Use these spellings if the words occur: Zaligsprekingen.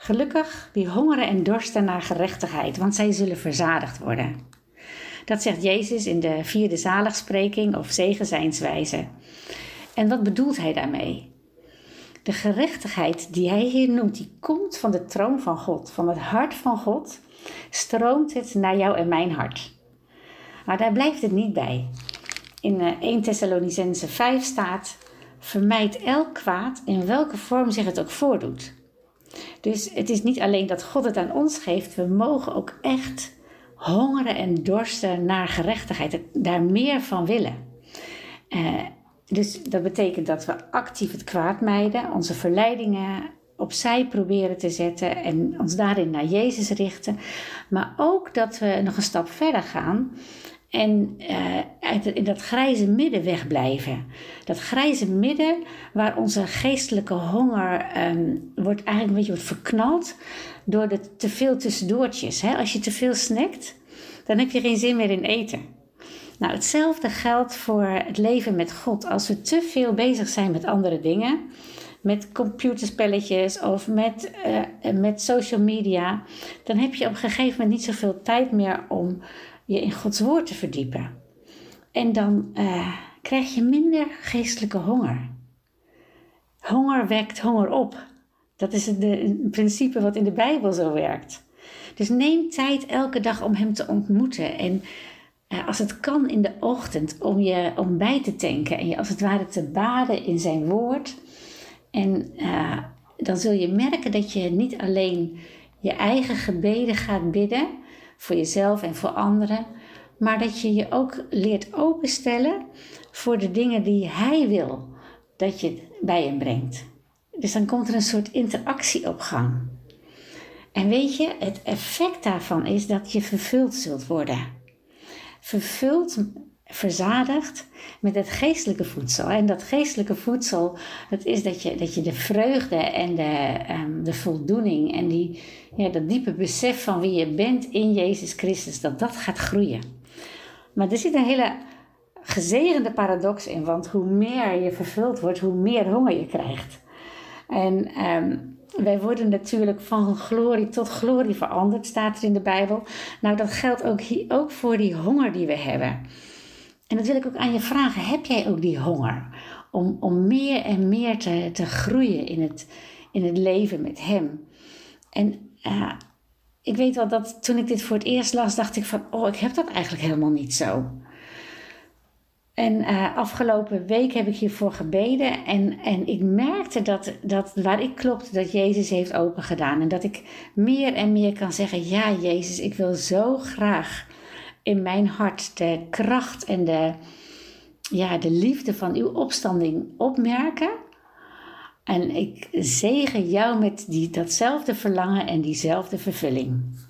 Gelukkig die hongeren en dorsten naar gerechtigheid, want zij zullen verzadigd worden. Dat zegt Jezus in de 4e Zaligspreking of zegenzijnswijze. En wat bedoelt hij daarmee? De gerechtigheid die hij hier noemt, die komt van de troon van God, van het hart van God, stroomt het naar jou en mijn hart. Maar daar blijft het niet bij. In 1 Thessalonicense 5 staat: vermijd elk kwaad in welke vorm zich het ook voordoet. Dus het is niet alleen dat God het aan ons geeft, we mogen ook echt hongeren en dorsten naar gerechtigheid, daar meer van willen. Dus dat betekent dat we actief het kwaad mijden, onze verleidingen opzij proberen te zetten en ons daarin naar Jezus richten. Maar ook dat we nog een stap verder gaan en in dat grijze midden wegblijven. Dat grijze midden waar onze geestelijke honger wordt eigenlijk een beetje verknald door de te veel tussendoortjes. Hè? Als je te veel snackt, dan heb je geen zin meer in eten. Nou, hetzelfde geldt voor het leven met God. Als we te veel bezig zijn met andere dingen, met computerspelletjes of met social media, dan heb je op een gegeven moment niet zoveel tijd meer om je in Gods woord te verdiepen. En dan krijg je minder geestelijke honger. Honger wekt honger op. Dat is het principe wat in de Bijbel zo werkt. Dus neem tijd elke dag om hem te ontmoeten en als het kan in de ochtend om je ontbijt te tanken en je als het ware te baden in zijn woord. En dan zul je merken dat je niet alleen je eigen gebeden gaat bidden voor jezelf en voor anderen, maar dat je je ook leert openstellen voor de dingen die hij wil dat je bij hem brengt. Dus dan komt er een soort interactie op gang. En weet je, het effect daarvan is dat je vervuld zult worden. Vervuld, verzadigd met het geestelijke voedsel. En dat geestelijke voedsel, dat is dat je de vreugde en de voldoening en dat diepe besef van wie je bent in Jezus Christus, dat gaat groeien. Maar er zit een hele gezegende paradox in, want hoe meer je vervuld wordt, hoe meer honger je krijgt. En wij worden natuurlijk van glorie tot glorie veranderd, staat er in de Bijbel. Nou, dat geldt ook voor die honger die we hebben. En dat wil ik ook aan je vragen. Heb jij ook die honger om meer en meer te groeien in het leven met hem? En ik weet wel dat toen ik dit voor het eerst las, dacht ik van, ik heb dat eigenlijk helemaal niet zo. En afgelopen week heb ik hiervoor gebeden en ik merkte dat waar ik klopte, dat Jezus heeft opengedaan. En dat ik meer en meer kan zeggen, ja Jezus, ik wil zo graag in mijn hart de kracht en de liefde van uw opstanding opmerken. En ik zegen jou met datzelfde verlangen en diezelfde vervulling.